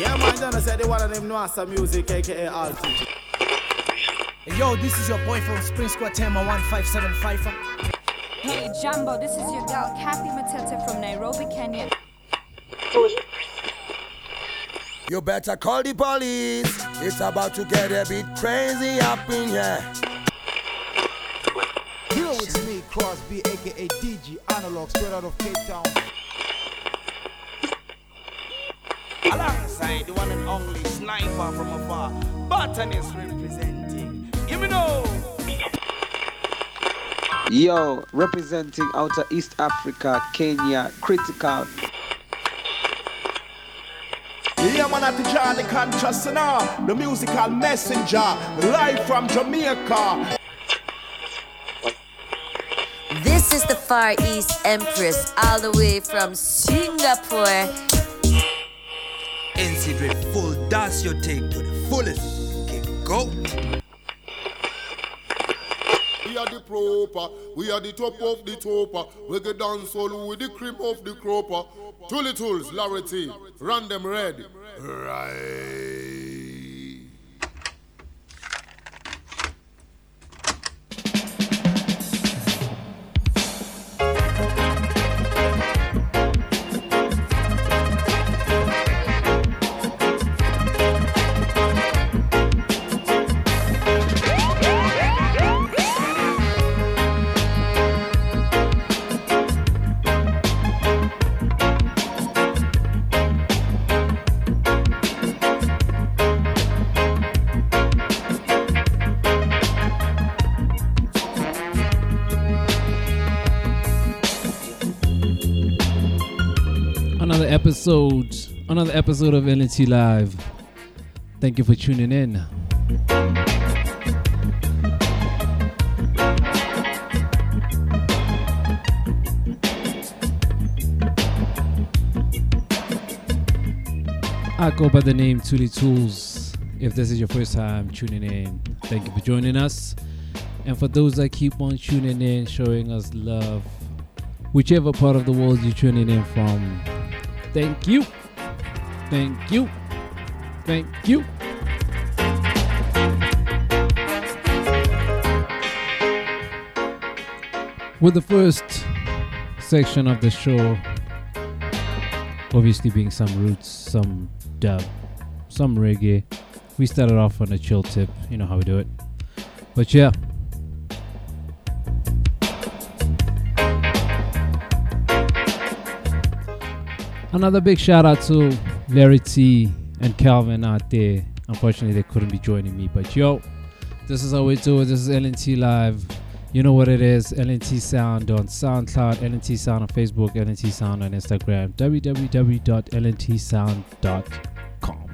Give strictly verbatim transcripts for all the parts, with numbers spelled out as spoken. Yeah, man, John said they want to name Nwasa Music, aka Altitude. Yo, this is your boy from Spring Squad Tema one five seven five. Hey, Jumbo, this is your girl, Kathy Matete from Nairobi, Kenya. You better call the police. It's about to get a bit crazy up in here. Yo, it's me, CrossB, aka D J Analog, straight out of Cape Town. Alongside the one and only sniper from afar, botanist representing. Give me no. Yo, representing Outer East Africa, Kenya, critical. Yeah, man, at the Charlie Contrasana, the musical messenger, live from Jamaica. This is the Far East Empress, all the way from Singapore. N C three full dance your take to the fullest. Get go. We are the proper, we are the top of the topper. We get down solo with the cream of the cropper. Tooly Tools, Larity, Random Red. Right. Episode, another episode of L N T Live. Thank you for tuning in. I go by the name Tooly Tools. If this is your first time tuning in, thank you for joining us. And for those that keep on tuning in, showing us love, whichever part of the world you're tuning in from, Thank you, thank you, thank you. With the first section of the show, obviously being some roots, some dub, some reggae, we started off on a chill tip, you know how we do it. But yeah. Another big shout out to Larry T and Calvin out there. Unfortunately, they couldn't be joining me, but yo, this is how we do it. This is L N T Live. You know what it is. L N T Sound on SoundCloud, L N T Sound on Facebook, L N T Sound on Instagram, w w w dot l n t sound dot com.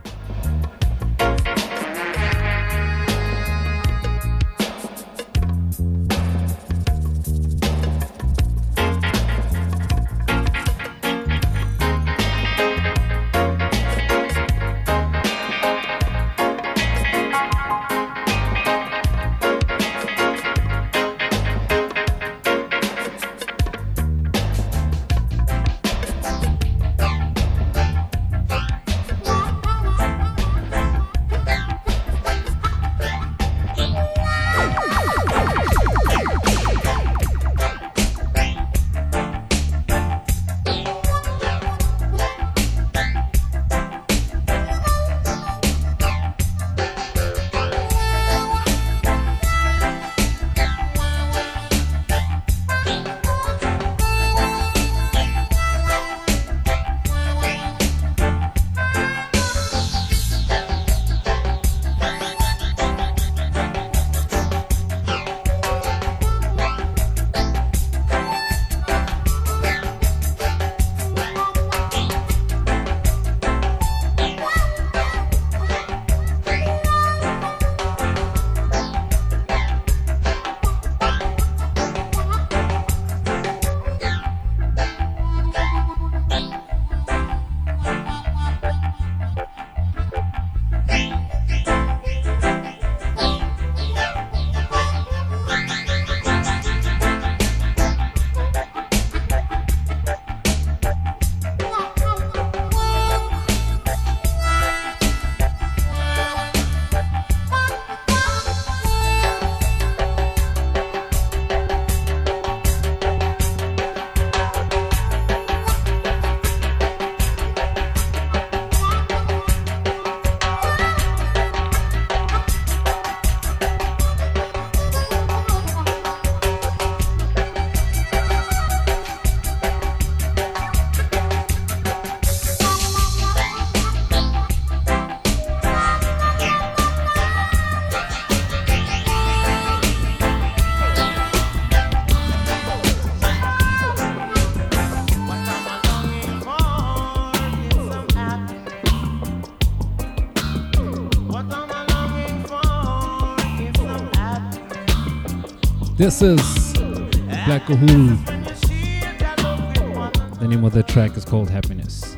This is Black Kahoo. The name of the track is called Happiness.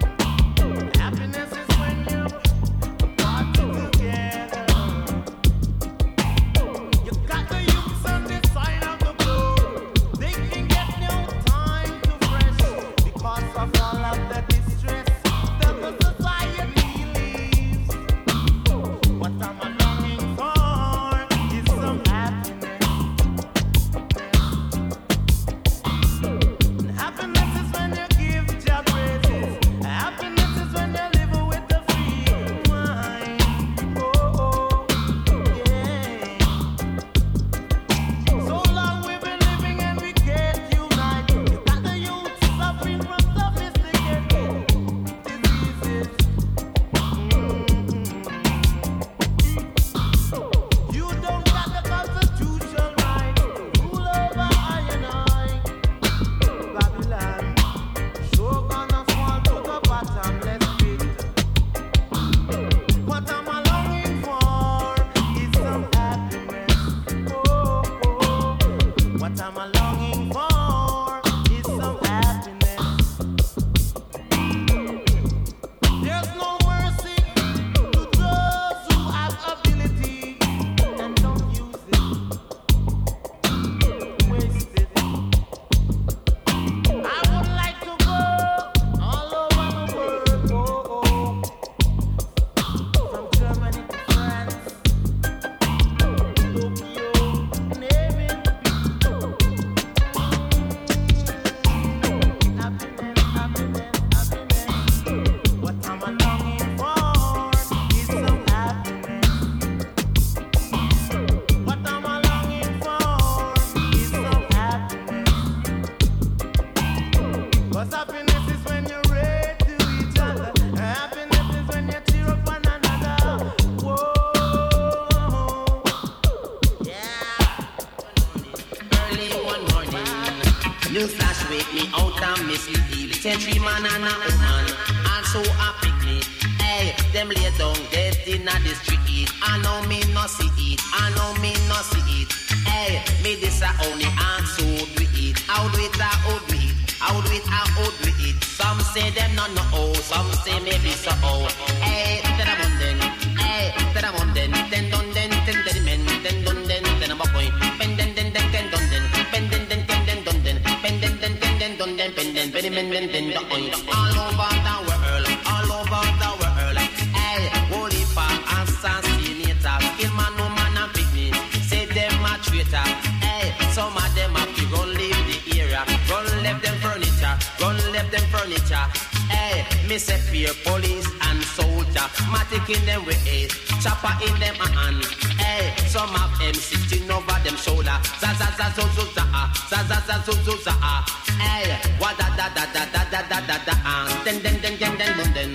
Century man and a woman, and so a picnic. Hey, them lay down dead in a district eat. I know me no see it, I know me no see it. Hey, me this a only and so do it. How do it, how do it, how do it, how do it. Some say them no no oh, some say maybe so oh. Hey, then I'm on them, hey, then I'm on them, then done then, then then men, then done then, then I'm a point. Pen then then then then done then, pen then then then then done then, pen then then then then done then, pen then then then then. All over the world, all over the world. Hey, holy fuck, assassinator. Kill man, no man and picnic. Say them a traitor. Hey, some of them have to run leave the area. Run left them furniture, run left them furniture. Hey, miss a fear, police and soldier. Matic in them with ace, chopper in them hand. Hey, some have M sixteen over them shoulder. Zazazazozaza, zazazazozaza. Hey, what da da da da da da da da da ah, den den den den den den den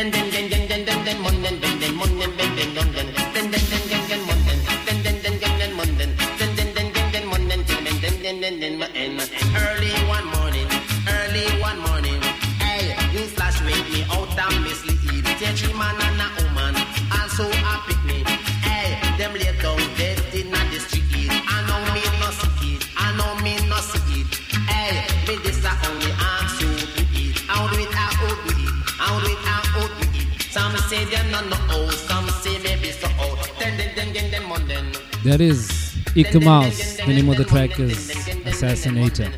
den den den den den den den den den den den den den den. That is Ikamouse. The name of the track is Assassinator.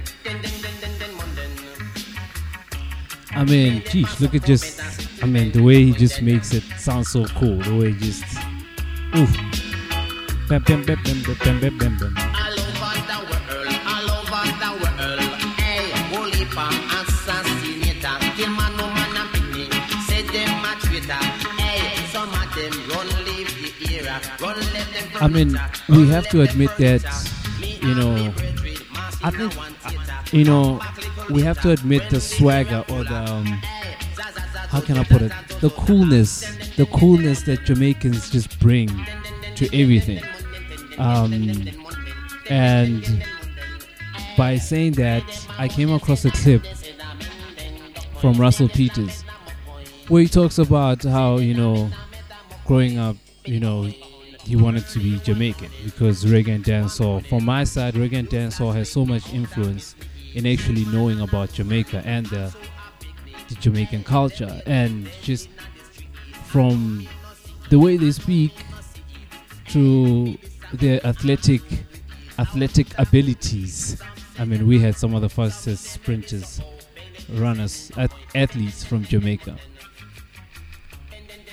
I mean, geez, look at just, I mean, the way he just makes it sound so cool. The way he just, oof. Bam, bam, bam, bam, bam, bam, bam, bam. I mean, we have to admit that, you know, I think, you know, we have to admit the swagger or the, um, how can I put it, the coolness, the coolness that Jamaicans just bring to everything. Um, and by saying that, I came across a clip from Russell Peters where he talks about how, you know, growing up, you know, he wanted to be Jamaican, because reggae and dancehall, from my side, reggae and dancehall has so much influence in actually knowing about Jamaica and the, the Jamaican culture, and just from the way they speak to their athletic athletic abilities. I mean, we had some of the fastest sprinters, runners, ath- athletes from Jamaica.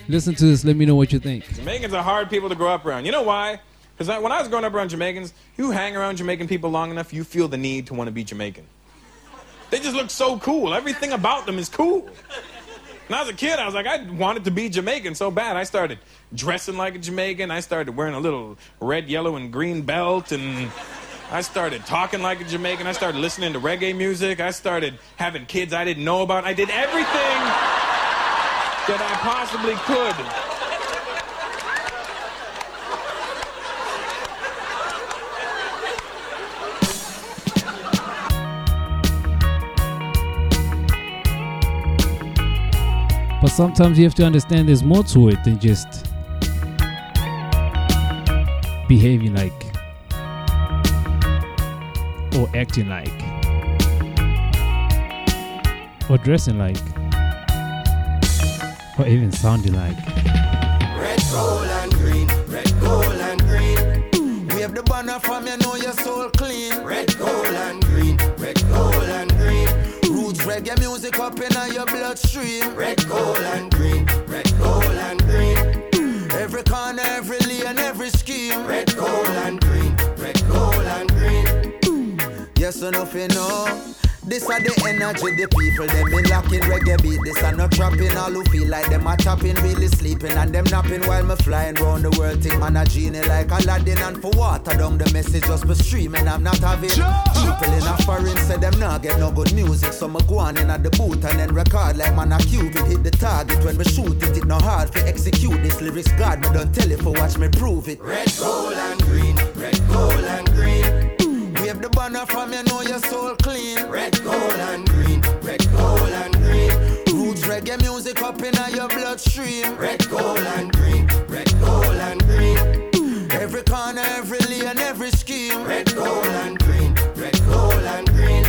Listen to this. Let me know what you think. Jamaicans are hard people to grow up around. You know why? Because when I was growing up around Jamaicans, you hang around Jamaican people long enough, you feel the need to want to be Jamaican. They just look so cool. Everything about them is cool. When I was a kid, I was like, I wanted to be Jamaican so bad. I started dressing like a Jamaican. I started wearing a little red, yellow, and green belt. And I started talking like a Jamaican. I started listening to reggae music. I started having kids I didn't know about. I did everything that I possibly could. But sometimes you have to understand there's more to it than just behaving like or acting like or dressing like or even sounding like. Red, gold, and green. Red, gold, and green. Wave the banner from you, know your soul clean. Red, gold, and green. Red, gold, and green. Roots reggae music up in your bloodstream. Red, gold, and green. Red, gold, and green. Every corner, every lane, every scheme. Red, gold, and green. Red, gold, and green. Yes or nothing, no. This are the energy, the people, them been locking reggae beat. This are not trapping, all who feel like them are tapping, really sleeping and them napping while me flying round the world. Think man a genie like Aladdin, and for water down the message just be streaming. I'm not having people in a foreign say them not get no good music, so me go on in at the booth and then record like man a cupid. Hit the target when me shoot it, it no hard for execute this lyrics. God me don't tell it for watch me prove it. Red, gold and green, red, gold and green. Wave the banner from you, know your soul clean. Red, gold and green. Red, gold and green. Roots reggae music up in your bloodstream. Red, gold and green. Red, gold and green. Every corner, every lane, every scheme. Red, gold and green. Red, gold and green.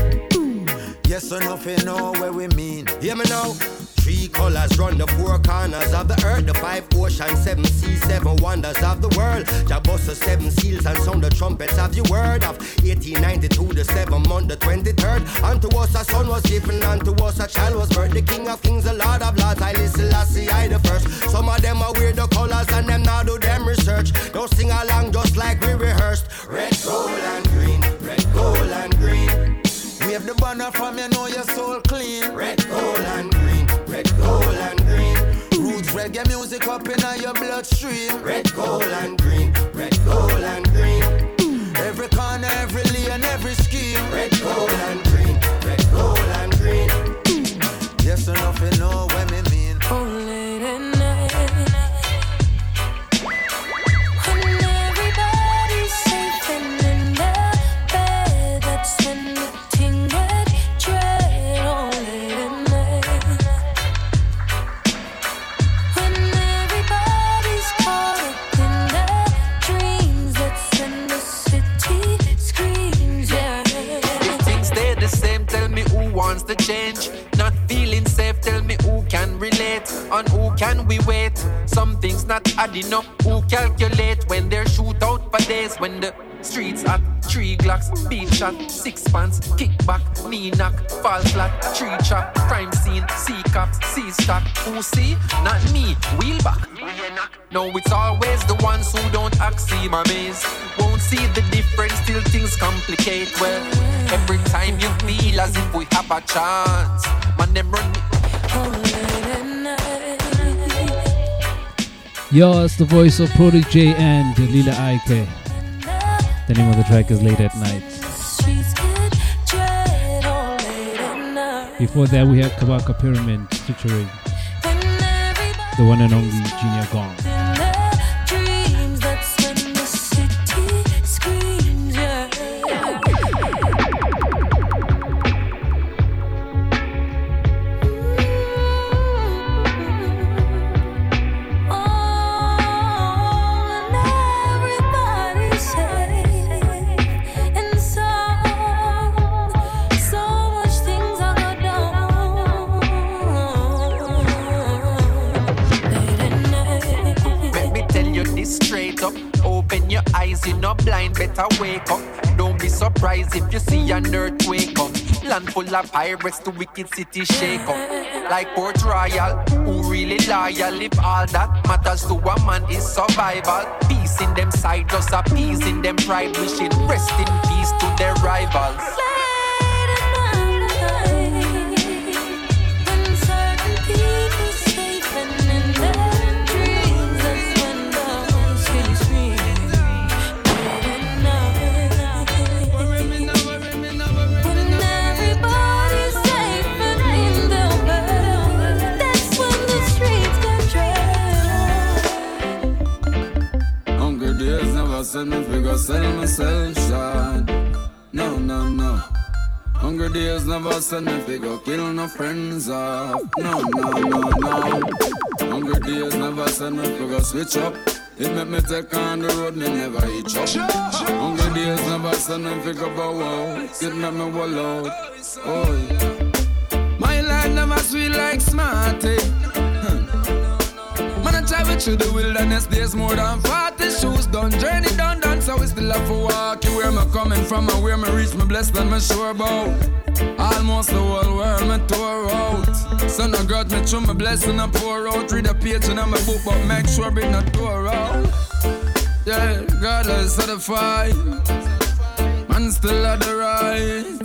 Yes or nothing, know what we mean. Hear me now. Three colors run the four corners of the earth, the five oceans, seven seas, seven wonders of the world. Jabosa, seven seals, and sound the trumpets have you heard of. eighteen ninety-two, the seventh month, the twenty-third. Unto us a son was given, unto us a child was birthed. The king of kings, the lord of lords, I listen, I see, I the first. Some of them are weird, the colors, and them now do them research. Don't sing along just like we rehearsed. Red, gold, and green, red, gold, and green. Wave the banner from you, know your soul clean. Red, gold, and green. Red, gold, and green. Roots reggae music up in your bloodstream. Red, gold, and green. Red, gold, and green. Every corner, every lane, every scheme. Red, gold, and green. Red, gold, and green. Yes or nothing, know what me mean. Oh, late at night, when everybody's safe and in their bed, that's when the ting get dread. Oh, late at night. Wants to change, not feeling safe, tell me who can relate, on who can we wait, something's not adding up, who calculate, when they're shoot out for days, when the streets at three glocks, beat shot, six pants, kickback, knee knock, fall flat, tree chop, crime scene, sea cops, sea stock, who see, not me, wheel back, no, it's always the ones who don't act, see my maze, won't see the difference till things complicate, well, every time you feel as if we have a chance, man, them run me. Yo, it's the voice of Prodigy and Lila Aike. The name of the track is Late at Night. Before that, we had Kabaka Pyramid featuring the one and only Junior Gong. better wake up. Don't be surprised if you see an earthquake up. Land full of pirates, the wicked city shake up. Like Port Royal, who really loyal? If all that matters to a man is survival. Peace in them side, just a peace in them pride. Wishing rest in peace to their rivals. Sell me figure, sell myself shot. No, no, no. Hungry days never sell me figure, kill no friends off. No, no, no, no. Hungry days never sell me figure, switch up. It make me take on the road, me never hitch up. Hungry days never sell me figure, bow wow. It make me wallow. Oh, yeah. My life never sweet like Smarty. Man, I travel through the wilderness, there's more than forty. Shoes done, journey done, done, so we still have to walk. You where I'm coming from, and where I reach, my blessed and my sure about. Almost the whole world, my tore out. Son of God, me through my blessing, I pour out. Read a page in my book, but make sure it not tore out. Yeah, God is certified. Man still had the right.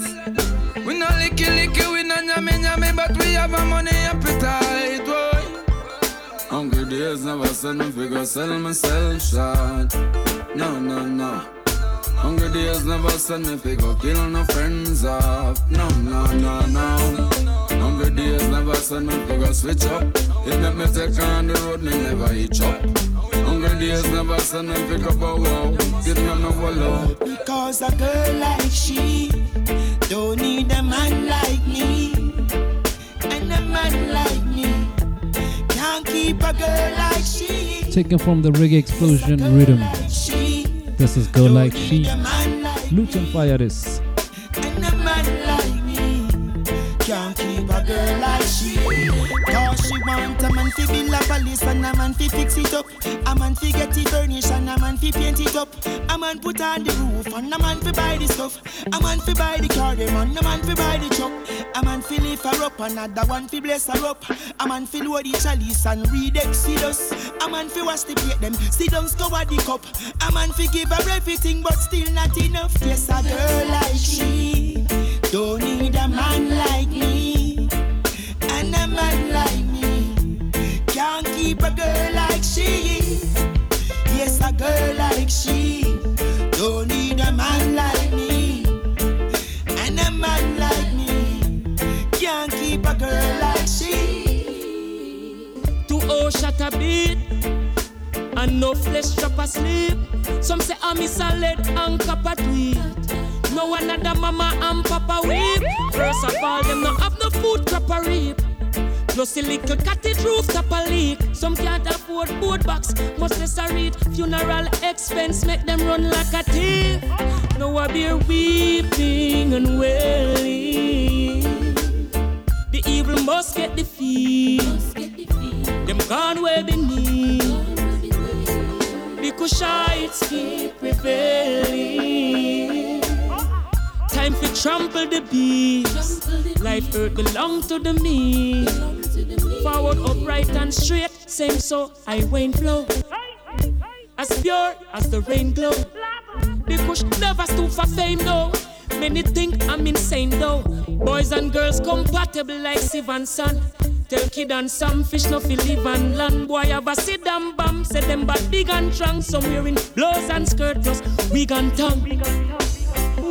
We no licky, licky, we no yummy, yummy, but we have a money appetite. Hungry days never sell me figure, sell myself short. No, no, no. Hungry days never sell me figure, kill no friends off. No, no, no, no. Hungry days never sell me figure, switch up. It make me take on the road, me never hitch up. Hungry days never sell me figure, bow wow. Give me no wallow. Because a girl like she don't need a man like me. And a man like me. Keep a girl like she. Taken from the Reggae Explosion rhythm. Like she, this is Girl Like She. Like Luton Fireis. And a man like me can't keep a girl like she. Cause she want a man to build a palace and a man to fix it up. A man to get it furnished and a man to paint it up. A man put on the roof and a man to buy the stuff. A man to buy the cardigan, a man to buy the truck. A man fi lift her up, another one fi bless her up. A man fi load the chalice and read Exodus. A man fi wash the plate them, see them scour the cup. A man fi give her everything but still not enough. Yes, a girl like she don't need a man like me. And a man like me can't keep a girl like she. Yes, a girl like she don't need a man like me. And a man like me can't keep a girl like she. Too old shut a beat and no flesh drop asleep. Some say I miss a lead and cup a tweet. No another mama and papa weep. First of all, them no have no food cup a reap. Plus a little cottage roof cup a leak. Some can't afford board box, much less a read. Funeral expense make them run like a thief. Now I be weeping and wailing. The evil must get defeat. Them gone way beneath. Because shites keep prevailing. Time for trample the beast. Life earth belong to the meek. Forward, upright and straight. Same so I-Wayne flow. As pure as the rain glow. Because never stoop for fame though. Many think I'm insane though. Boys and girls compatible like Siv and Sun. Tell kid and some fish no fi live and land. Boy have a sit and bam. Say them bad big and trunk. Somewhere in blows and skirt plus wig and tongue.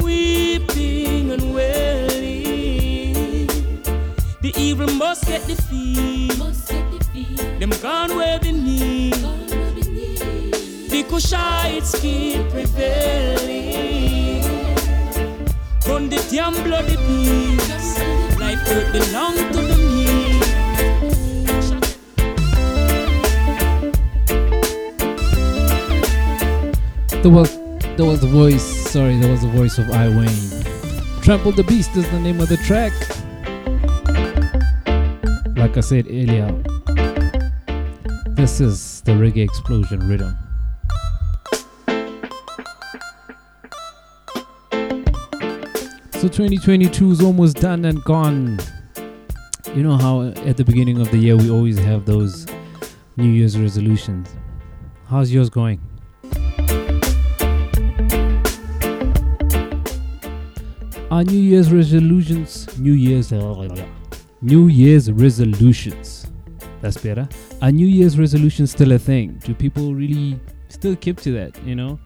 Weeping and wailing. The evil must get defeat. Them gone where they need. The Kushites keep prevailing. From the damn bloody peace, life earth belong to the me. There was, there was the voice, sorry, there was the voice of I-Wayne. Trample the Beast is the name of the track. Like I said earlier, this is the Reggae Explosion rhythm. So twenty twenty-two is almost done and gone. You know how at the beginning of the year we always have those New Year's resolutions. How's yours going? Our New Year's resolutions, New Year's, New Year's resolutions. That's better. Are New Year's resolutions still a thing? Do people really still keep to that? You know,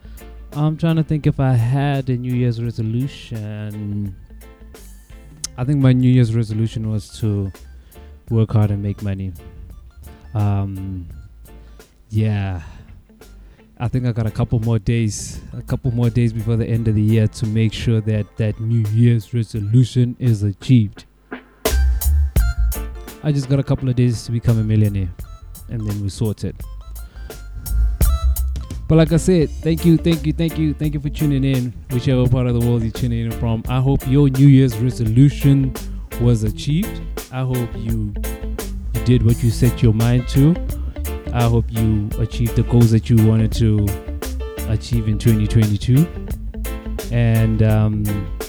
I'm trying to think if I had a New Year's resolution. I think my New Year's resolution was to work hard and make money. Um, yeah, I think I got a couple more days, a couple more days before the end of the year to make sure that that New Year's resolution is achieved. I just got a couple of days to become a millionaire, and then we sort it. But like I said, thank you, thank you, thank you, thank you for tuning in, whichever part of the world you're tuning in from. I hope your New Year's resolution was achieved. I hope you you did what you set your mind to. I hope you achieved the goals that you wanted to achieve in twenty twenty-two. And um,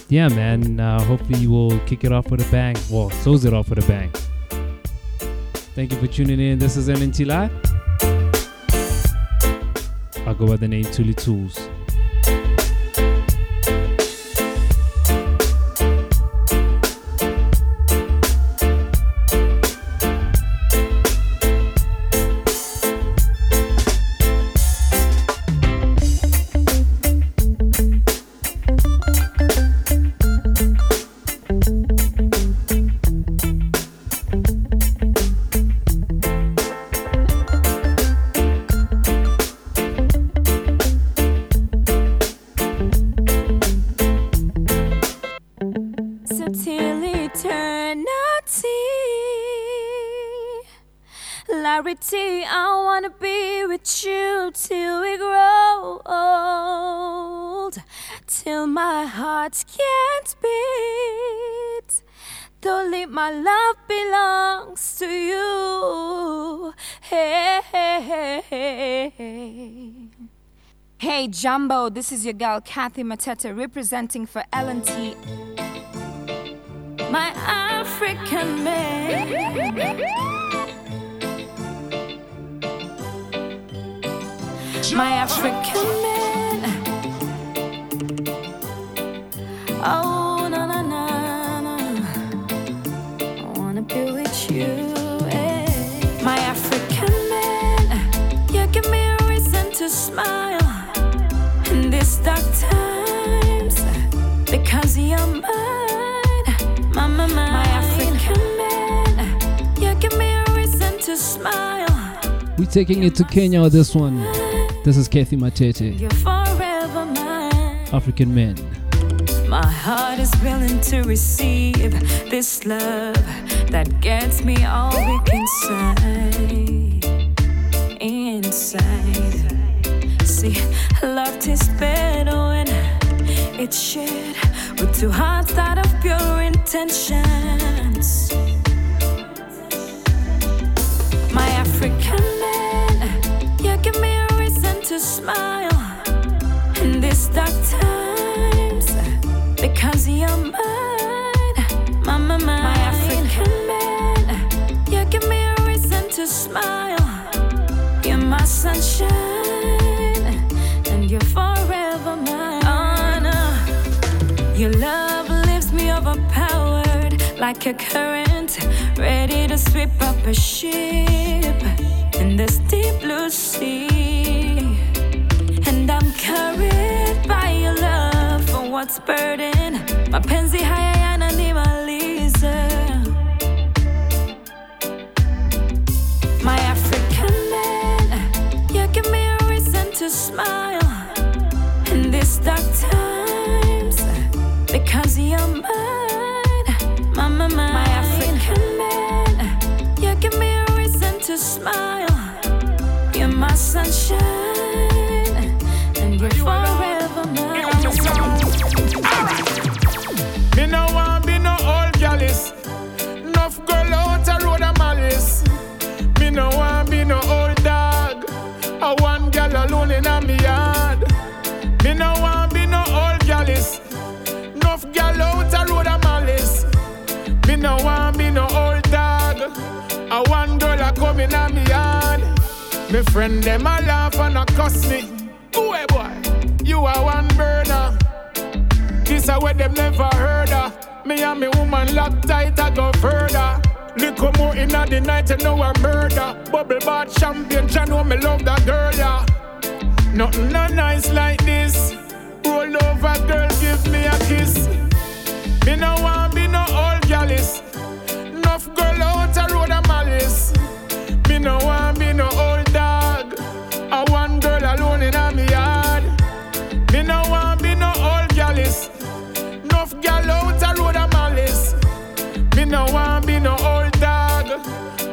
yeah, man, uh, hopefully you will kick it off with a bang. Well, close it off with a bang. Thank you for tuning in. This is L N T Live. I go by the name Tooly Tools. Larity, I wanna be with you till we grow old, till my heart can't beat. Totally, my love belongs to you. Hey, hey, hey, hey, hey. Hey, Jumbo, this is your girl Kathy Matete representing for L N T. My African man. My African man. Oh, no, no, no, no. I wanna be with you, eh. My African man. You give me a reason to smile in these dark times, because you're mine, mama, mine. My African man. You give me a reason to smile. We're taking it to Kenya with this one. This is Kathy Matete. You're forever mine. African men. My heart is willing to receive this love that gets me all weak inside. Inside. See, love is better when it's shared with two hearts out of pure intentions. My African man, you give me a to smile in these dark times, because you're mine, mama, mine. My African man, you give me a reason to smile. You're my sunshine, and you're forever mine. Oh, no. Your love leaves me overpowered, like a current, ready to sweep up a ship in this deep blue sea. I'm carried by your love for what's burden. Mapenzi haya yananimaliza. My African man, you give me a reason to smile in these dark times, because you're mine, mama, mine. My African man, you give me a reason to smile. You're my sunshine. You're forever mine. Alright. Me no want be no old gallus. Nuff girl out a road a malice. Me no want be no old dog. A one gal alone in a me yard. Me no want be no old gallus. Nuff girl out a Me friend them a laugh and a cuss me. Ooh, hey boy, you are one burner. This a way them never heard of. Me and me woman locked tight, I go further. Little more in the night, you know I murder. Bubble bath champion, you know me love that girl, yeah. Nothing no nice like this. Roll over, girl, give me a kiss. Me no want be no old gallus. Enough girl out a road a malice. Me no want be no old dog. I want girl alone in a me yard. Me no want be no old gallus. Enough girl out a road a malice. Me no want be no old dog.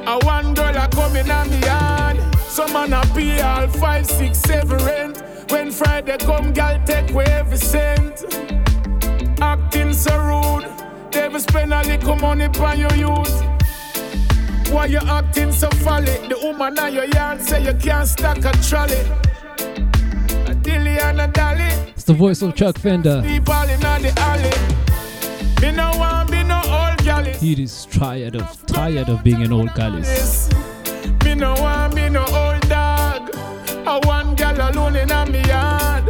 I want girl a come in a me yard. Some man a pay all five, six, seven rent. When Friday come, gal take away every cent. Acting so rude. They will spend a little money on your youth. Why you acting so folly? The woman on your yard say you can't stack a trolley. A dilly and a dolly. It's the voice of Chuck Fender. He is tired of, tired of being an old gallus. Me no want be no old dog. I want gal alone in a me yard.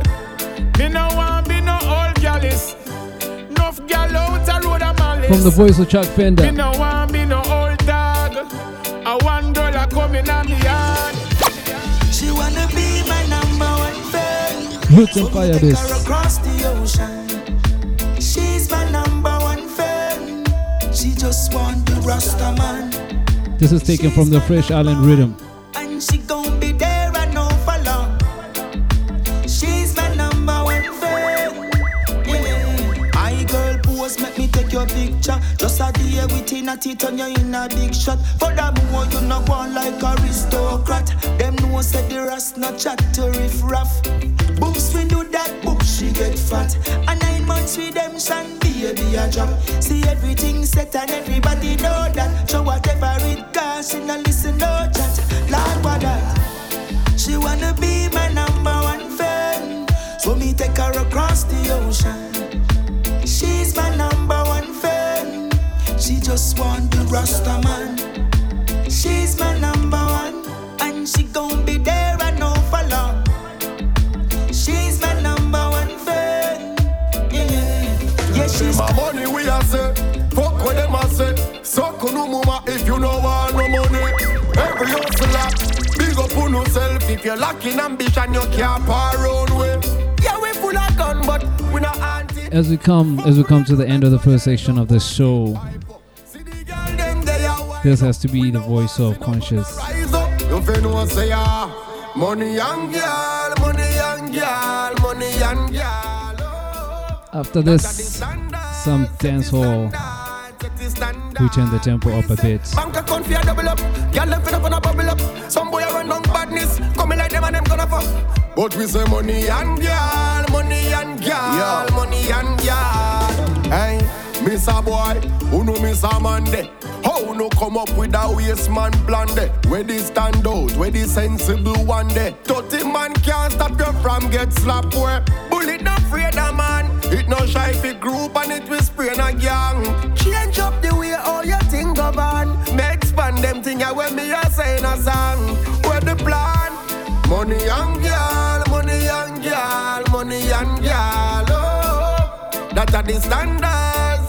Me no want be no old gallus. Enough gal out a road a malice. From the voice of Chuck Fender. Me no want be no old dog. I want girl a come in a me yard. She wanna be my number one fan. Look and fire this. Take her across the ocean. She's my number one fan. She just want the Rasta man. This is taken from the Fresh Island Rhythm. And she gon' be there, I know for long. She's my number one fan. Yeah. I girl pose, make me take your picture. Just a deal with Tina T on your inner big shot. For that boy, you not one like aristocrat. Them no said the rest not chat to riff raff. Books we do that, book she get fat. And nine months redemption, baby a drop. See everything set and everybody know that. So whatever it costs, she no listen no chat. Lord what that? She wanna be my number one fan. So me take her across the ocean. She's my number one fan. She just want the Rasta man. She's my number one. And she gon' be there I know for long. She's my number one fan. Yeah, yeah, she's my money we are say. Fuck what them a say. Suck no mama if you no want no money. Every hustler, big up on yourself. If you're lacking ambition, you can't borrow way. Yeah, we full of gun, but we not anti. As we come, as we come to the end of the first section of the show, this has to be the voice of conscience. Money and girl, money and girl, money and girl. After this, some dancehall. We turn the tempo up a bit. Banker confia double up, girl them up on a bubble up. Some boy run down badness, coming like them and them gonna fuck. But we say money and girl, money and girl, money and girl. Hey, miss a boy, who no miss a Monday. How no come up with a waste man plan day? Where they stand out, where they sensible one day. Thirty man can't stop you from get slapped where. Bullet no freedom man. It no shy fi group and it will spray in a gang. Change up the way all your thing go on. Me expand them thing and when me a sign a song. Where the plan? Money and girl, money and girl, money and girl. Oh, that are the standard.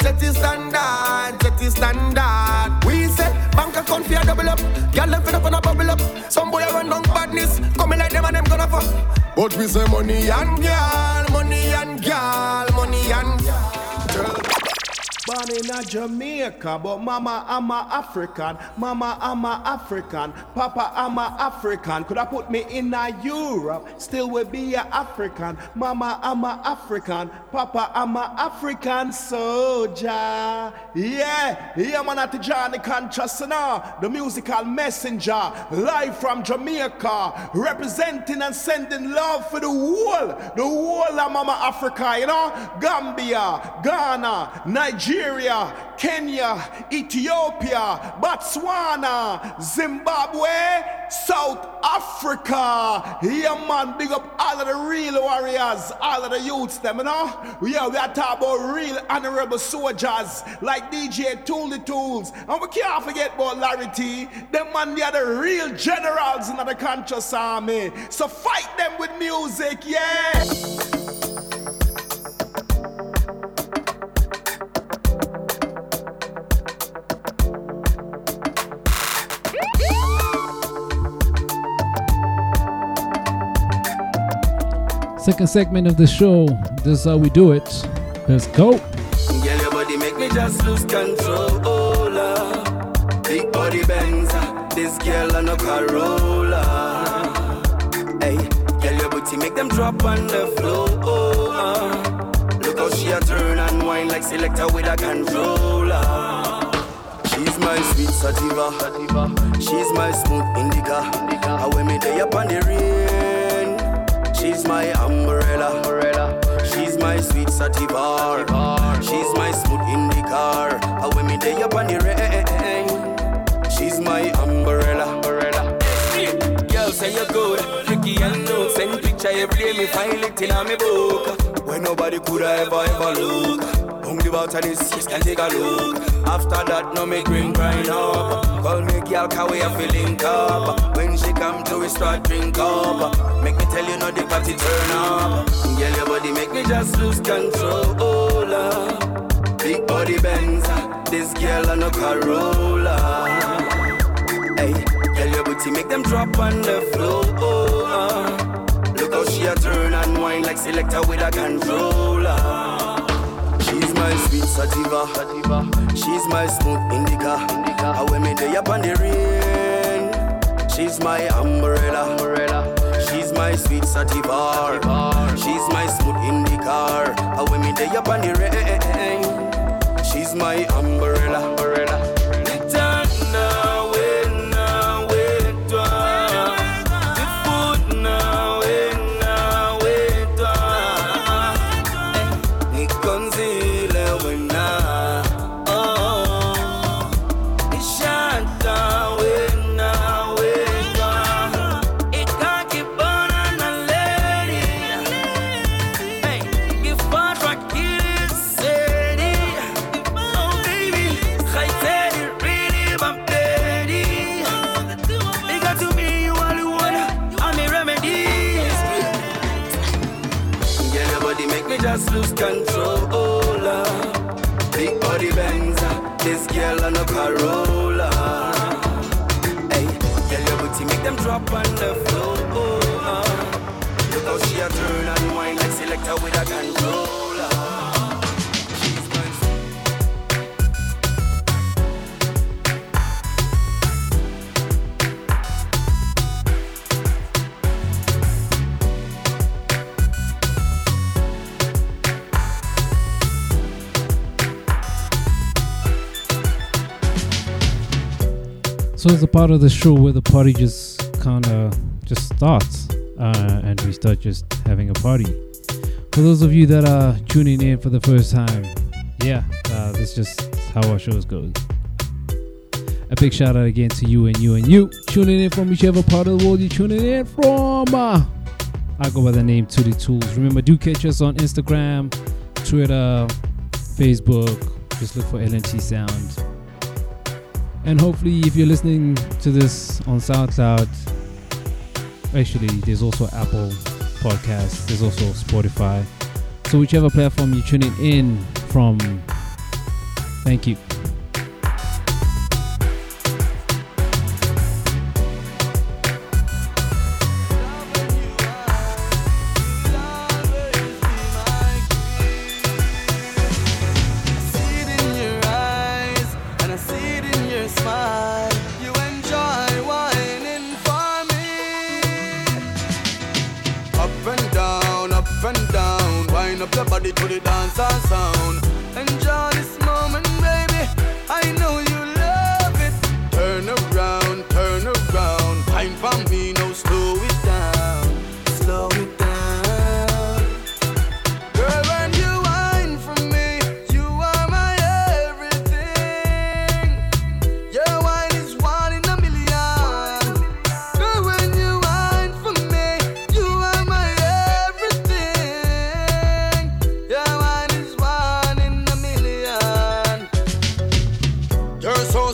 Set the standard, set the standard. We say, bank account fear double up. Girl them fed up on a bubble up. Some boy run down badness, coming like them and them gonna fuck. But we say money and girl, money and girl, money and girl. Born in Jamaica, but mama I'm a African. Mama I'm a African. Papa I'm a African. Could I put me in a Europe? Still will be a African. Mama I'm a African. Papa I'm a African soldier. Yeah, yeah, man at the Johnny Contrasana, the musical messenger, live from Jamaica, representing and sending love for the whole, the whole of Mama Africa, you know, Gambia, Ghana, Nigeria. Nigeria, Kenya, Ethiopia, Botswana, Zimbabwe, South Africa. Yeah, man, big up all of the real warriors, all of the youths, them, you know? Yeah, we are talking about real honorable soldiers like D J Tooly Tools. And we can't forget about Larity. Them, man, they are the real generals in the conscious army. So fight them with music, yeah! Second segment of the show, this is how we do it. Let's go. Girl, your body make me just lose control. Big body bangs, this girl on a Corolla. Hey, girl, your booty make them drop on the floor. Look how she a turn and whine like selector with a controller. She's my sweet sativa, she's my smooth indica. I wear me day up on the rim. She's my umbrella, umbrella. She's my sweet sativa. She's my smooth indica. I wear me day up on the rain. She's my umbrella, umbrella. Girl, say you're good, tricky and no. Send picture every day, me find it in my book. When nobody could ever, ever look. Hungry about this, yes, can take a look. After that, no make green grind up. Call me girl, cause we are feeling up. When she come to, we start drink up. Make me tell you, no, the party turn up. Girl, your body make me just lose control. Big body bends, this girl on a Corolla. Hey, girl, your booty make them drop on the floor. Look how she a turn and whine like selector with a controller. She's my sweet sativa, she's my smooth indica. I wear me day up on the rain. She's my umbrella, she's my sweet sativa. She's my smooth indica. I wear me day up on the rain. She's my umbrella. So it's a part of the show where the party just kind of just starts uh, and we start just having a party. For those of you that are tuning in for the first time, yeah, uh, that's just how our shows go. A big shout out again to you and you and you tuning in from whichever part of the world you're tuning in from. Uh, I go by the name Tooly Tools. Remember, do catch us on Instagram, Twitter, Facebook. Just look for L N T Sound. And hopefully if you're listening to this on SoundCloud, actually there's also Apple Podcasts, there's also Spotify. So whichever platform you're tuning in from, thank you.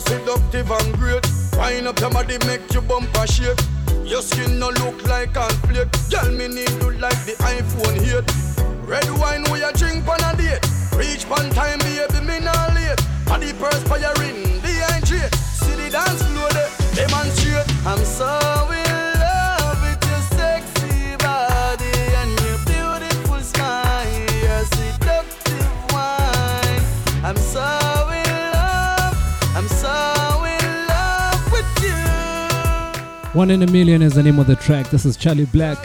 so seductive and great. Wind up your body, make your bumper shake. Your skin no look like a plate. Girl, me need you like the iPhone eight. Red wine we a drink on a date. Reach one time, baby, me not late. Body perspiring, dehydrate. See the dance floor there, demonstrate. I'm so in love with your sexy body and your beautiful smile, your seductive wine. I'm so in love, I'm so in love with you. One in a Million is the name of the track. This is Charlie Black.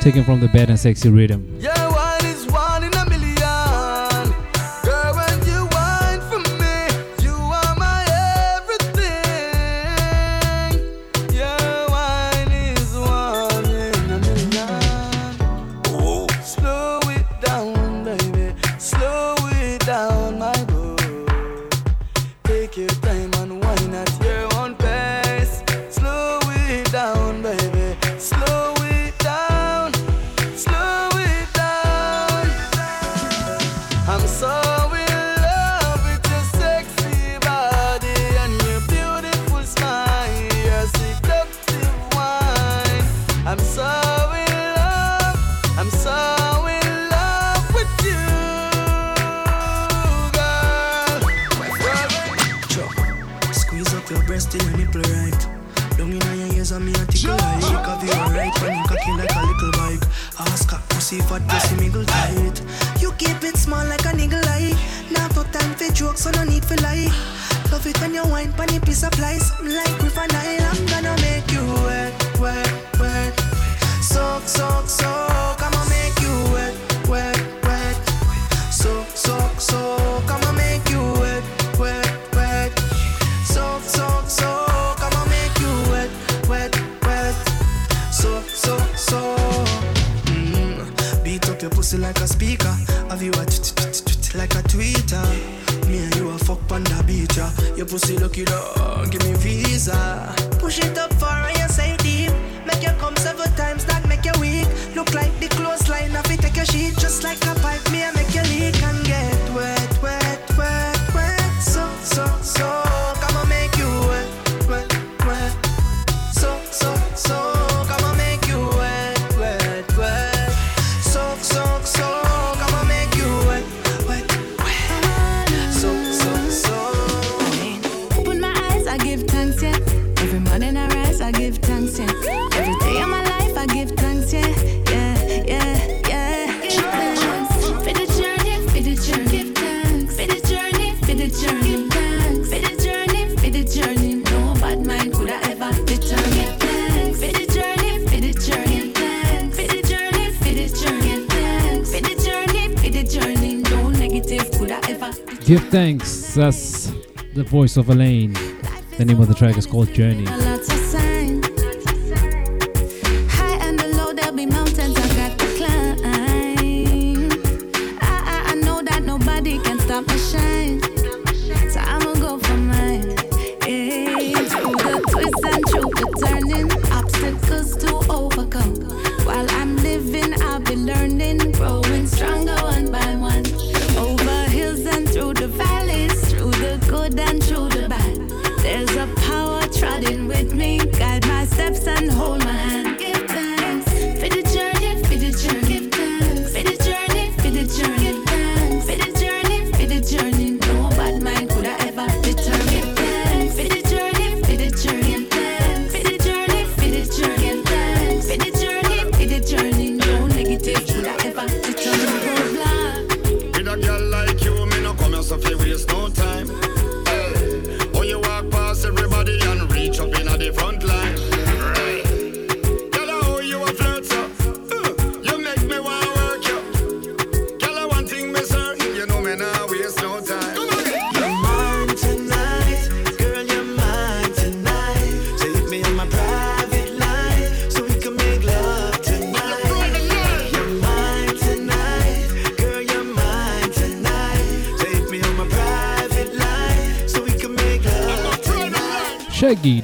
Taken from the Bad and Sexy Rhythm. Your wine is one in a million. Girl, when you wine for me, you are my everything. Your wine is one in a million. Whoa. Slow it down, baby. Slow it down, my boy. Take your time and wine at your own pace. Slow it down, baby. Slow. You keep it small like a niggle eye. Now no time for jokes, so no need for lie. Love it when you wine, pan your piece of lies. Like with an aisle, I'm gonna make you wet, wet, wet. Soak, soak, soak, I'ma make you wet, wet, wet. Soak, soak, soak, I'ma make you wet, wet, wet. Soak, soak, soak, I'ma make you wet, wet, wet. Soak, soak, soak. Beat up your pussy like a speaker. Have you a tweet like a tweeter? Me and you a fuck panda beat ya. Your pussy lucky dog, give me visa. Push it up far and you say deep. Make you come several times, that make you weak. Look like the clothesline, if you take your shit. Just like a pipe, me I make you leak and get wet, wet, wet, wet. So, so, so, I'ma make you wet, wet, wet. So, so, so. Give thanks, that's the voice of Elaine. The name of the track is called Journey.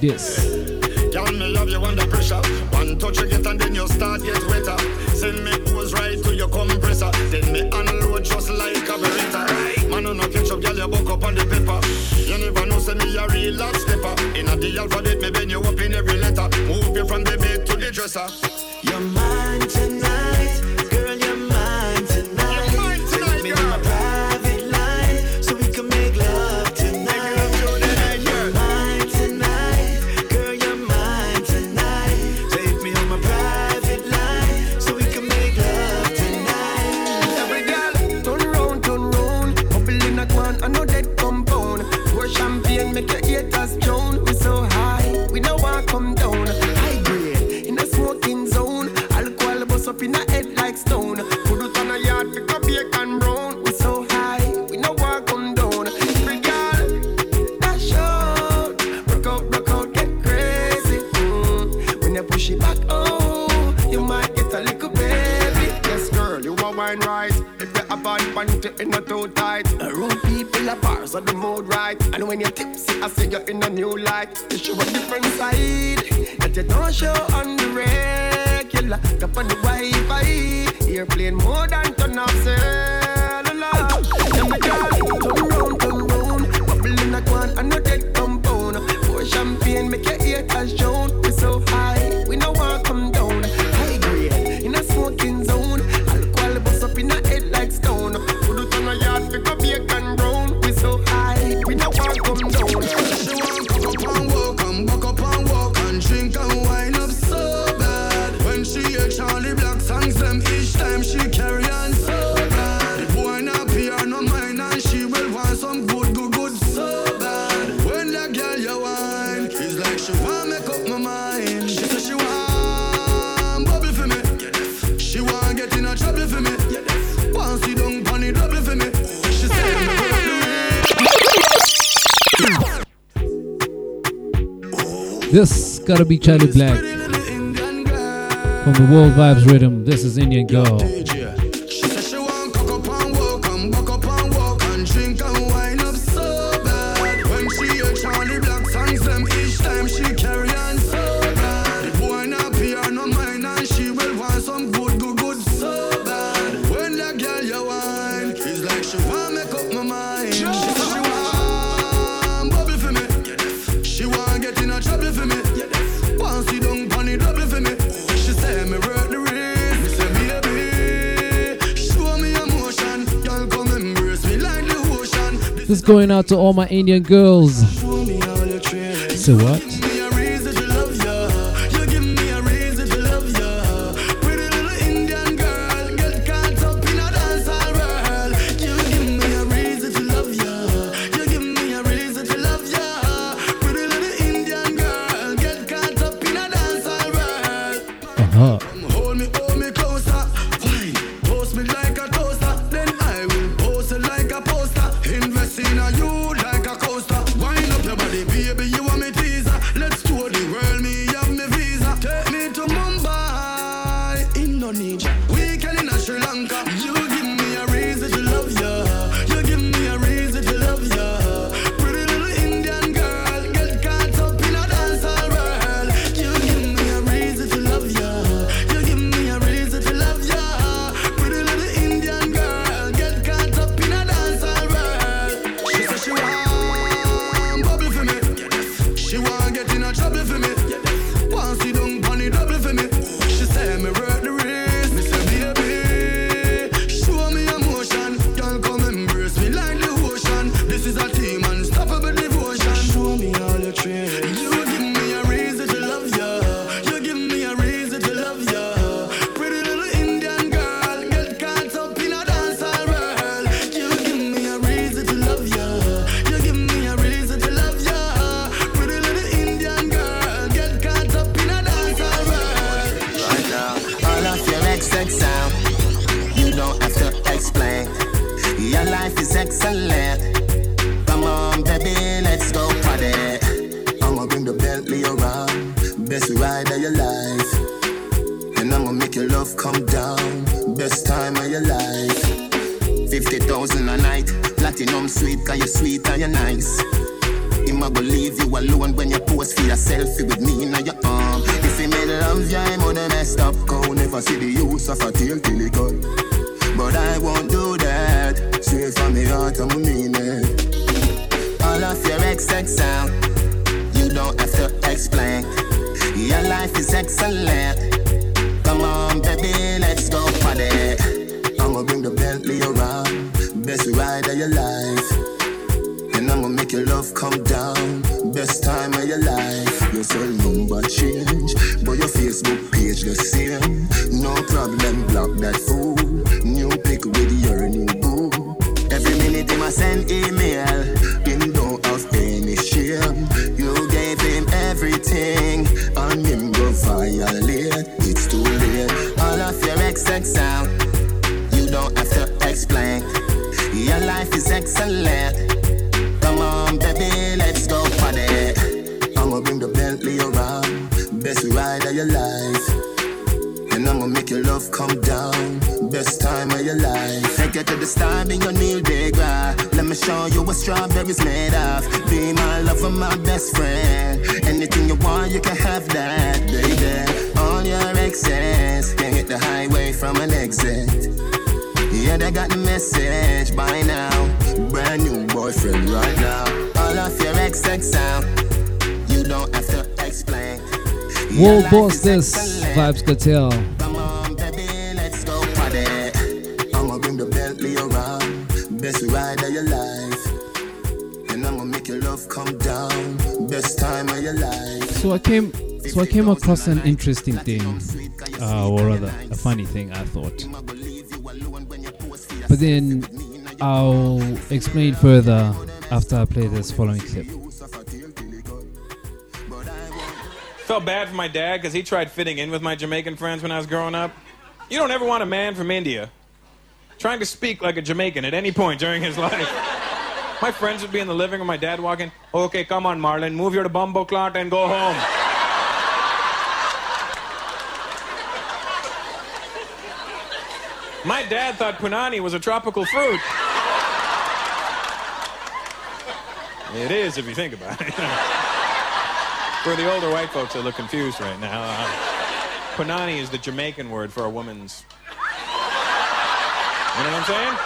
This. Can me love you under pressure? One touch you get and then you start get wetter. Send me goes right to your compressor. Then me unload just like a burrito. compressor. You're mine tonight, girl, you're mine tonight. You're mine tonight, girl. Make my private line so we can make love tonight. You're mine tonight, girl, you're mine tonight. Take me on my private line so we can make love tonight. Every girl, turn round, turn round. Bubble in a can, I know that compound. Pour champagne, make your haters drown. We so high, we know I come down. Up in a head like stone. Put it on a yard, pick up your can brown. We so high, we no walk on down. Free girl, dash out. Rock out, rock out, get crazy. Mm. When you push it back, oh, you might get a little baby. Yes, girl, you are wine right. If you're a bad bunch, you're not too tight. I roll people at bars on the mood right. And when you're tipsy, I see you're in a new light. You show a different side that you don't show on the red. Up on the Wi-Fi, airplane more than turn off cellular. Turn round, turn round, bubble in a can, I know that compound. Pour champagne, make your haters drown. We so high, we no want come down. High grade, in a smoking zone. Alcohol bust up in a head like stone. Put it on a yard, pick up your can brown. We so high, we no want come down. She want cock up and walk and walk up and walk and drink and wine up so. She hear Charlie Black songs them each time she carry on so bad. Boy not appear no mind and she will want some good, good, good so bad. When that girl you whine, it's like she want make up my mind. She said she want bubble for me, yes. She want get in a trouble for me, yes. Want see down bunny double for me. She said this gotta be Charlie Black. From the World Vibes Rhythm, this is Indian Girl. This is going out to all my Indian girls. So what? Uh-huh. Excellent. rightly or wrong, best ride of your life. And I'm gonna make your love come down, best time of your life. Your cell number change, but your Facebook page the same. No problem, block that fool. New pic with your new boo. Every minute him I send email, him don't have any shame. You gave him everything, and him go violate. It's too late. All of your ex-ex out, you don't have to explain. Your life is excellent. Come on, baby, let's go party. I'ma bring the Bentley around, best ride of your life. And I'ma make your love come down, best time of your life. Take it to the star, be your Neil deGrasse. Let me show you what strawberries made of. Be my lover, my best friend. Anything you want, you can have that, baby. All your exes can't hit the highway from an exit. Yeah, they got the message by now. Brand new boyfriend right now. All of your ex-ex out. You don't have to explain. Whoa, boss, this Vibes Cartel. Come on, baby, let's go party. I'ma bring the Bentley around, best ride of your life. And I'ma make your love come down, best time of your life. So I came, so I came across an interesting thing, uh, or rather, a funny thing I thought. But then I'll explain further after I play this following clip. Felt bad for my dad because he tried fitting in with my Jamaican friends when I was growing up. You don't ever want a man from India trying to speak like a Jamaican at any point during his life. My friends would be in the living room, my dad walking, okay, come on, Marlon, move your bumbo clot and go home. My dad thought punani was a tropical fruit. It is, if you think about it. For the older white folks that look confused right now, uh, punani is the Jamaican word for a woman's... You know what I'm saying?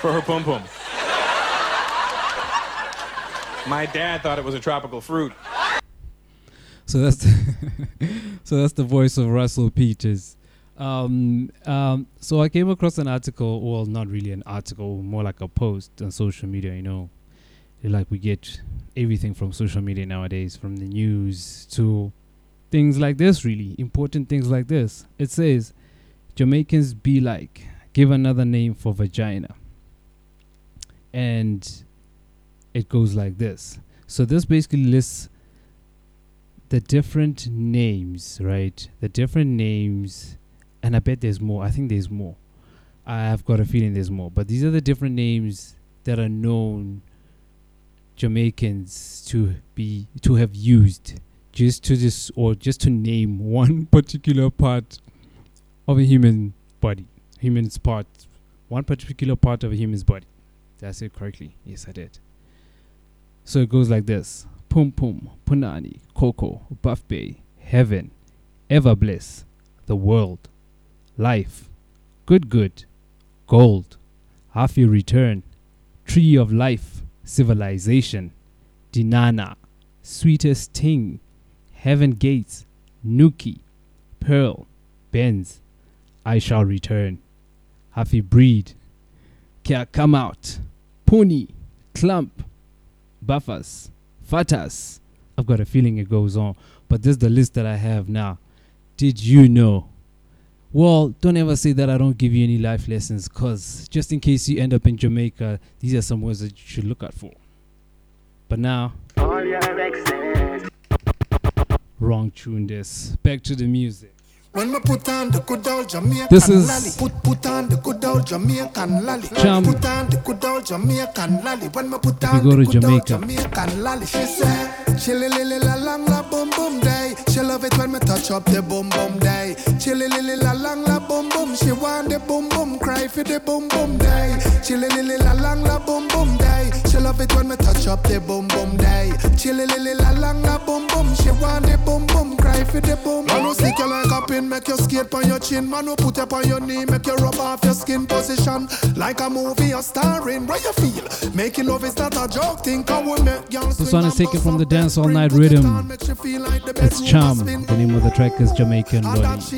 For her pum-pum. My dad thought it was a tropical fruit. So that's so that's the voice of Russell Peters. Um, um, so I came across an article, well, not really an article, more like a post on social media. You know, like we get everything from social media nowadays, from the news to things like this, really important things like this. It says, Jamaicans be like, give another name for vagina. And it goes like this. So this basically lists the different names, right? The different names, and I bet there's more. I think there's more. I've got a feeling there's more. But these are the different names that are known Jamaicans to be to have used just to this or just to name one particular part of a human body, human's part, one particular part of a human's body. Did I say it correctly? Yes, I did. So it goes like this. Pum Pum, Punani, Coco, Buff Bay, Heaven, Ever Bliss, The World, Life, Good Good, Gold, Half Your Return, Tree of Life, Civilization, Dinana, Sweetest Ting, Heaven Gates, Nuki, Pearl, Benz, I Shall Return, Happy Breed, Kia Come Out, Pony, Clump, Buffers, Fatas. I've got a feeling it goes on. But this is the list that I have now. Did you know? Well, don't ever say that I don't give you any life lessons, because just in case you end up in Jamaica, these are some words that you should look out for. But now, all your exes. Wrong tune this. Back to the music. When we put on the good old Jamaican this is lally, put put on the good old Jamaican lally. Jam. Put on the good old Jamaican lally. When we put on the good Jamaica. Old Jamaican lally, she said, "Chilly lily la lang la boom boom day." She love it when me touch up the boom boom day. Chilly lily la lang la boom boom. She want the boom boom cry for the boom boom day. Chilly lily la lang la boom boom day. She love it when me touch up the boom boom day. Chilly lily la lang la boom boom. She want the boom boom cry for the boom boom. No stick your leg up in. Make your skate on your chin, man. Who put up on your knee, make you rub off your skin position. Like a movie or starring, where you feel. Making love is not a joke, think I will make young. This one is taken from the Dance All Night Rhythm. It's Charm. The name of the track is Jamaican Boy. She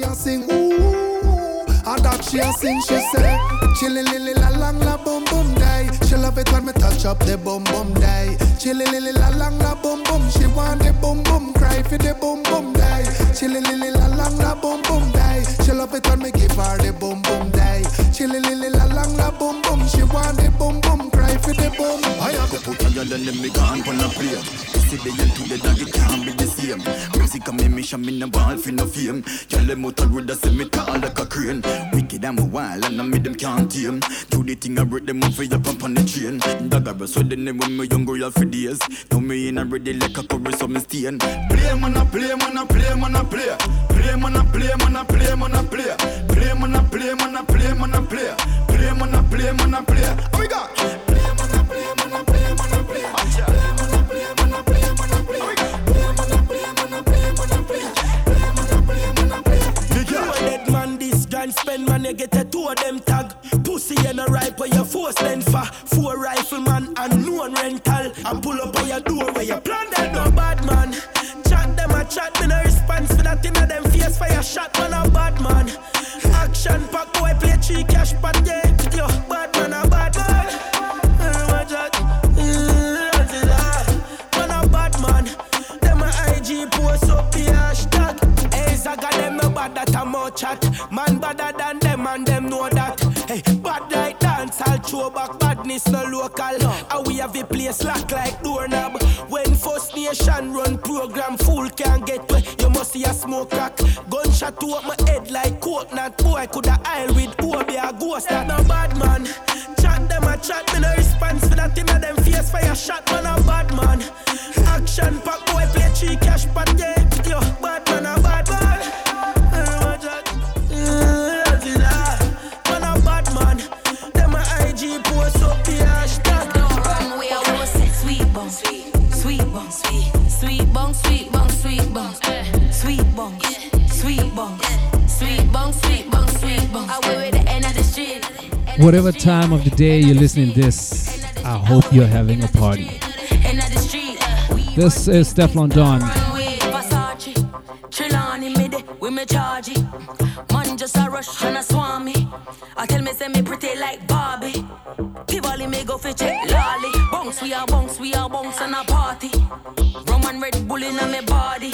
love it when me touch up the bum bum die. Chilly lily la lang la bum bum. She want the bum bum cry for the bum bum die. Chilly lily la lang la bum bum die. She love it when me give her the bum bum die. Chilly lily la lang la bum bum. She want the bum bum cry for the bum. I have to put on your enemy gun on a prayer. See the end to the dog it can't be the same. Music a me mission me no ball for no fame. Y'all them out a road that see me tall like a crane. Wicked and me wild and I made them can't tame. Do the thing I break them up for your pump on the chain. Dagger so the name when me young girl for days. Now me in a ready like a curry so me stain. Play man a play man a play man a play. Play man a play man a play man a play. Play man a play man a play man a play. Play man a play man a play. Oh my God. Play man a play man a play man a play. Play man a play man a play man a play. Play man a play man a play man a play. Play man a play man a play. You a dead man this gun spend man you get a two of them tag. Pussy and a ripe on your force then for four rifleman and no one rental. And pull up on your door where you plan that no bad man. Chat them a chat, me no response for nothing of them face fire shot man a bad man. Action pack boy play three cash pot yeah. Yo bad man a bad man. Man a bad man. Them a I G post up the hashtag. Hey Zaga them a bad that a more chat. Man badder than them and them know that. Hey, bad like dance, I'll throw back badness, no local. And we have a place locked like doorknob. When First Nation run program, fool can't get to it. You must see a smoke crack. Gunshot to up my head like coconut. Boy, coulda aisle with poor be a ghost. That no bad man. Chat them a chat, me no response for that in a them face fire shot, man a bad man. Action pack boy play three cash pot, yeah. Yo, bad man a bad man. Sweet, sweet bong, sweet bong, sweet bong, sweet bong, sweet bong, sweet bong, sweet bong, sweet bong. Away with the end of the street. Whatever time of the day you're listening to this, I hope you're having a party. This is Stefflon Don. We me charge it. Money just a rush and a swami. I tell me say me pretty like Barbie. People in me go fetch it lolly. Bounce we a bounce we a bounce and a party. Rum and Red Bull in me body.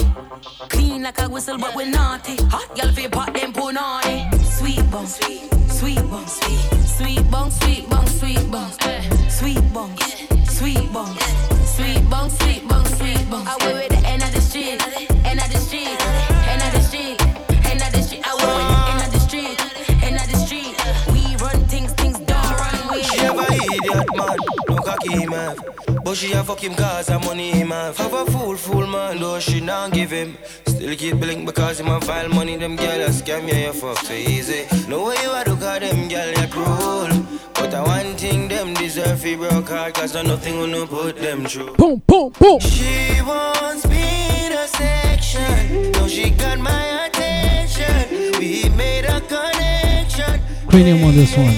Clean like a whistle but we naughty. Hot y'all feel pot them put on it. Sweet bounce, sweet, sweet bounce, sweet, sweet bounce, sweet bounce, sweet bounce, sweet bounce, sweet bounce, sweet bounce, sweet bounce, sweet bounce. I wait with the end of the street, end of the street. Man, no cocky him half. But she a fuck him cause her money him half. Have a fool, fool man, though she don't give him. Still keep blink because him a file money. Them girl a scam, yeah, you fuck so easy. No way you a do cause them girl ya cruel. But I one thing them deserve fi broke hard. Cause no nothing will no put them through. Boom, boom, boom. She wants me in a section. Now she got my attention. We made a connection. Cranium on this one.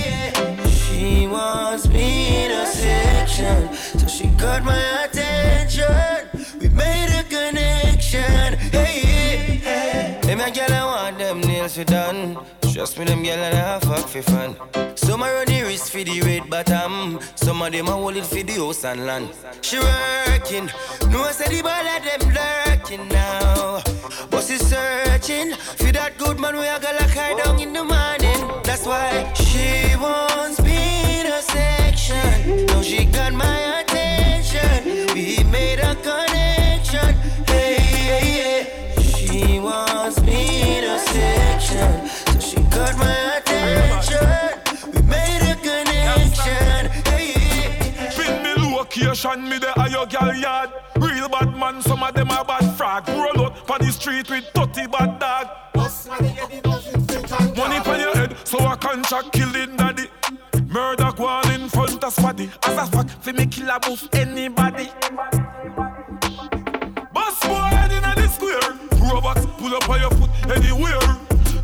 She wants me in a section, so she got my attention. We made a connection. Hey, hey, hey. My girl, I want them nails for done. Trust me, them girl, and I fuck for fun. Some are on the wrist for the red bottom. Some of them are holding for the house and land. She working. No, I said the ball of them lurking now. But she's searching for that good man. We are gonna lock her down in the morning. That's why she wants me. Section. Now she got my attention. We made a connection. Hey, hey, hey. She wants me in a section. So she got my attention. We made a connection. Hey, hey, hey. Bring me location, me the Ayo Gal Yard. Real bad man, some of them are bad frag. Roll out on the street with dirty bad dog. Money for your head, so I can't check killing daddy. Murder one in front of Swaddy. As a fuck, fi me kill a move anybody. Boss boy head inna the square. Robots pull up on your foot anywhere.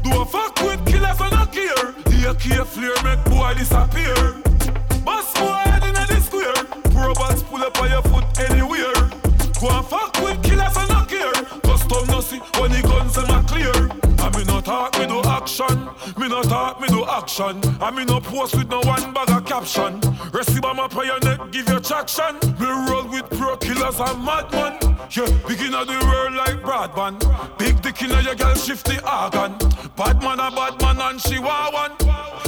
Do a fuck with killers on a care. The A K flare make boy disappear. Boss boy head inna the square. Robots pull up on your foot anywhere. Go and fuck with killers on a care. Custom no see talk, me do action. I me no post with no one bag of caption. Receive on my prayer neck, give your traction. Me roll with pro killers and madman. Yeah, begin of the world like broadband. Big dick inna your girl, shift the organ. Bad man a bad man and she want one.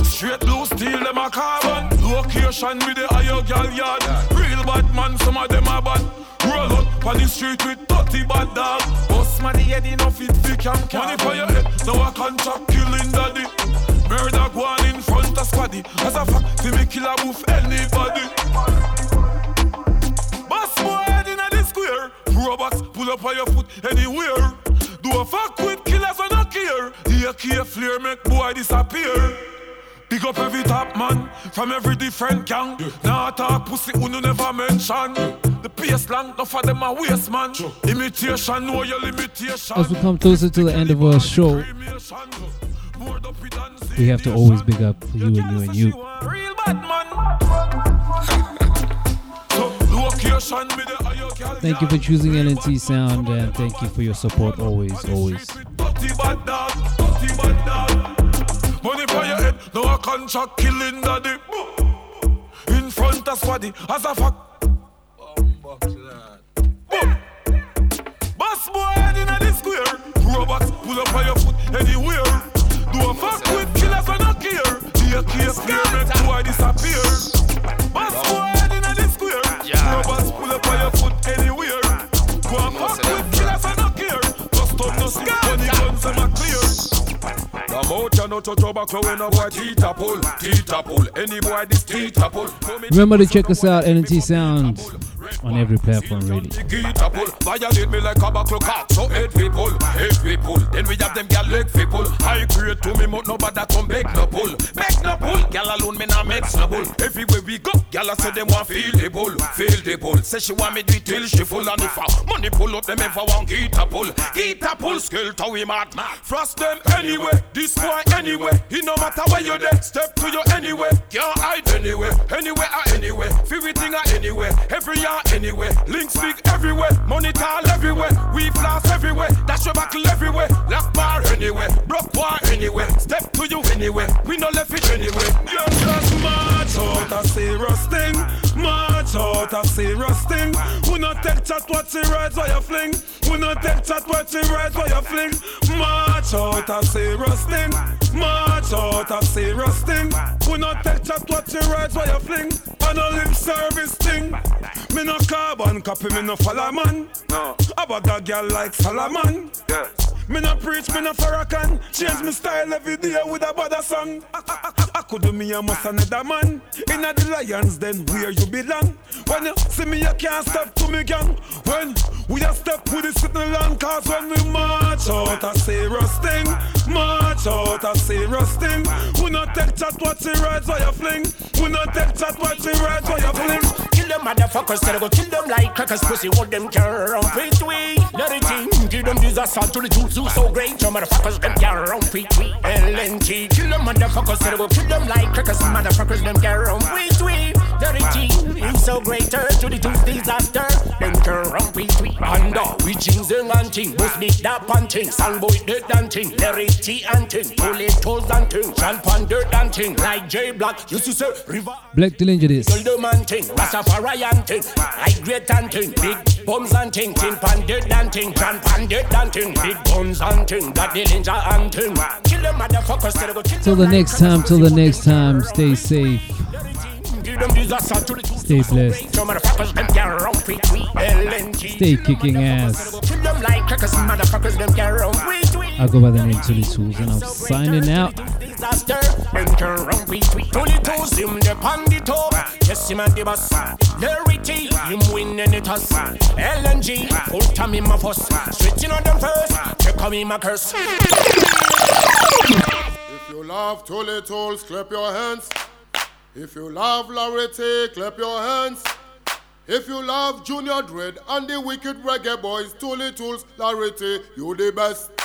Straight blue steel, them a carbon. Location with the higher girl yard. Real bad man, some of them a bad. Roll up on the street with dirty bad dog. Boss man, the head enough it thick and can. Money for your head, now I contract killing daddy. Murder go on in front of squaddy. As a fact, fi me kill a wolf anybody. Boss boy head inna the square. Robots pull up on your foot anywhere. Do a fuck with killers on a care. The A K flare make boy disappear. Pick up every top man from every different gang. Yeah. Nah talk pussy who you never mention. Yeah. The P S lang, not for them a waste man. Sure. Imitation, know your limitation. As we come closer to the end of our show, we have to always big up you and you and you. Real bad man. Thank you for choosing L N T Sound and thank you for your support always, always. Money for your head, no a contract killing daddy. In front of squaddy, as a fuck. Bump to that. Boom! Boss boy head inna the square. Robots pull up on your foot anywhere. Do a fuck with killers and a care. The A K scare make boy disappear. Boss boy head inna the square. Robots pull up on your foot anywhere. Do a fuck with killers and a care. Custom no see funny guns and a clear. The mocha no to tobacco when a boy tita pull, tita pull, any boy this tita pull. Remember to check us out, L N T Sound, on every platform really. Tita pull, violate me like tobacco cock, so eight people, eight people. Then we have them gal leg people. I create to me mouth nobody come back no pull, back no pull. Gal alone me nah make no pull. Everywhere we go, gal say them want feel the pull, feel the pull. Say she want me do till she full and if I money pull up them ever want tita pull, tita pull. Skill to we mad, frost them anyway. This boy anyway, he no matter where you there. Step to you anyway, can't hide anyway. Anywhere or anywhere, everything or anywhere. Every year anywhere, links big everywhere. Money tall everywhere, we flash everywhere. Dash your buckle everywhere, lock bar anywhere. Broke bar anywhere, step to you anywhere. We no left it anywhere. You just march out a serious thing. March out a serious thing. We no take chat what she rides while you fling. We no take chat what she rides while you fling. March out a serious thing. March out a serious thing. We no take chat what she rides while you fling. And a lip service thing. Me no carbon copy, me no follow man. No. I bag a girl like Solomon. Yes. Me no preach, me no farrakan. Change me style every day with a bad song. I, I, I, I could do me a must another man. Inna the lions then where you belong. When you see me you can't step to me gang. When we a step with the sitting land. Cause when we march out a serious thing. March out a serious thing. We no take chat what she rides while you fling. We no take chat what she rides while you fling. Kill them motherfuckers, tell go kill them like crackers. Pussy hold them care around feet we. Larity, give them this assault to the tools. Do so great, your motherfuckers, them gal on feet. We L N T, kill them motherfuckers, they go kill them like crackers. Motherfuckers, them gal on feet. We Dirty, it's so greater to the two disaster. Them gal on feet. We under, we jeans and hunting, boost me that panting, soundboy dirt dancing, Larity hunting, Tooly Tools hunting, Sean Fender hunting, like J Black used to say River. Black till injuries. Golden hunting, Rastafari hunting, like great hunting, big bombs hunting, Tin Fender hunting, Sean Fender hunting, big bombs. Till the next time, till the next time, stay safe. Stay blessed. Stay kicking ass. I go by the name Tooly Tools and I'm signing out. If you love Tooly Tools, clap your hands. If you love Larity, clap your hands. If you love Junior Dread and the Wicked Reggae Boys, Tooly Tools, Larity, you the best.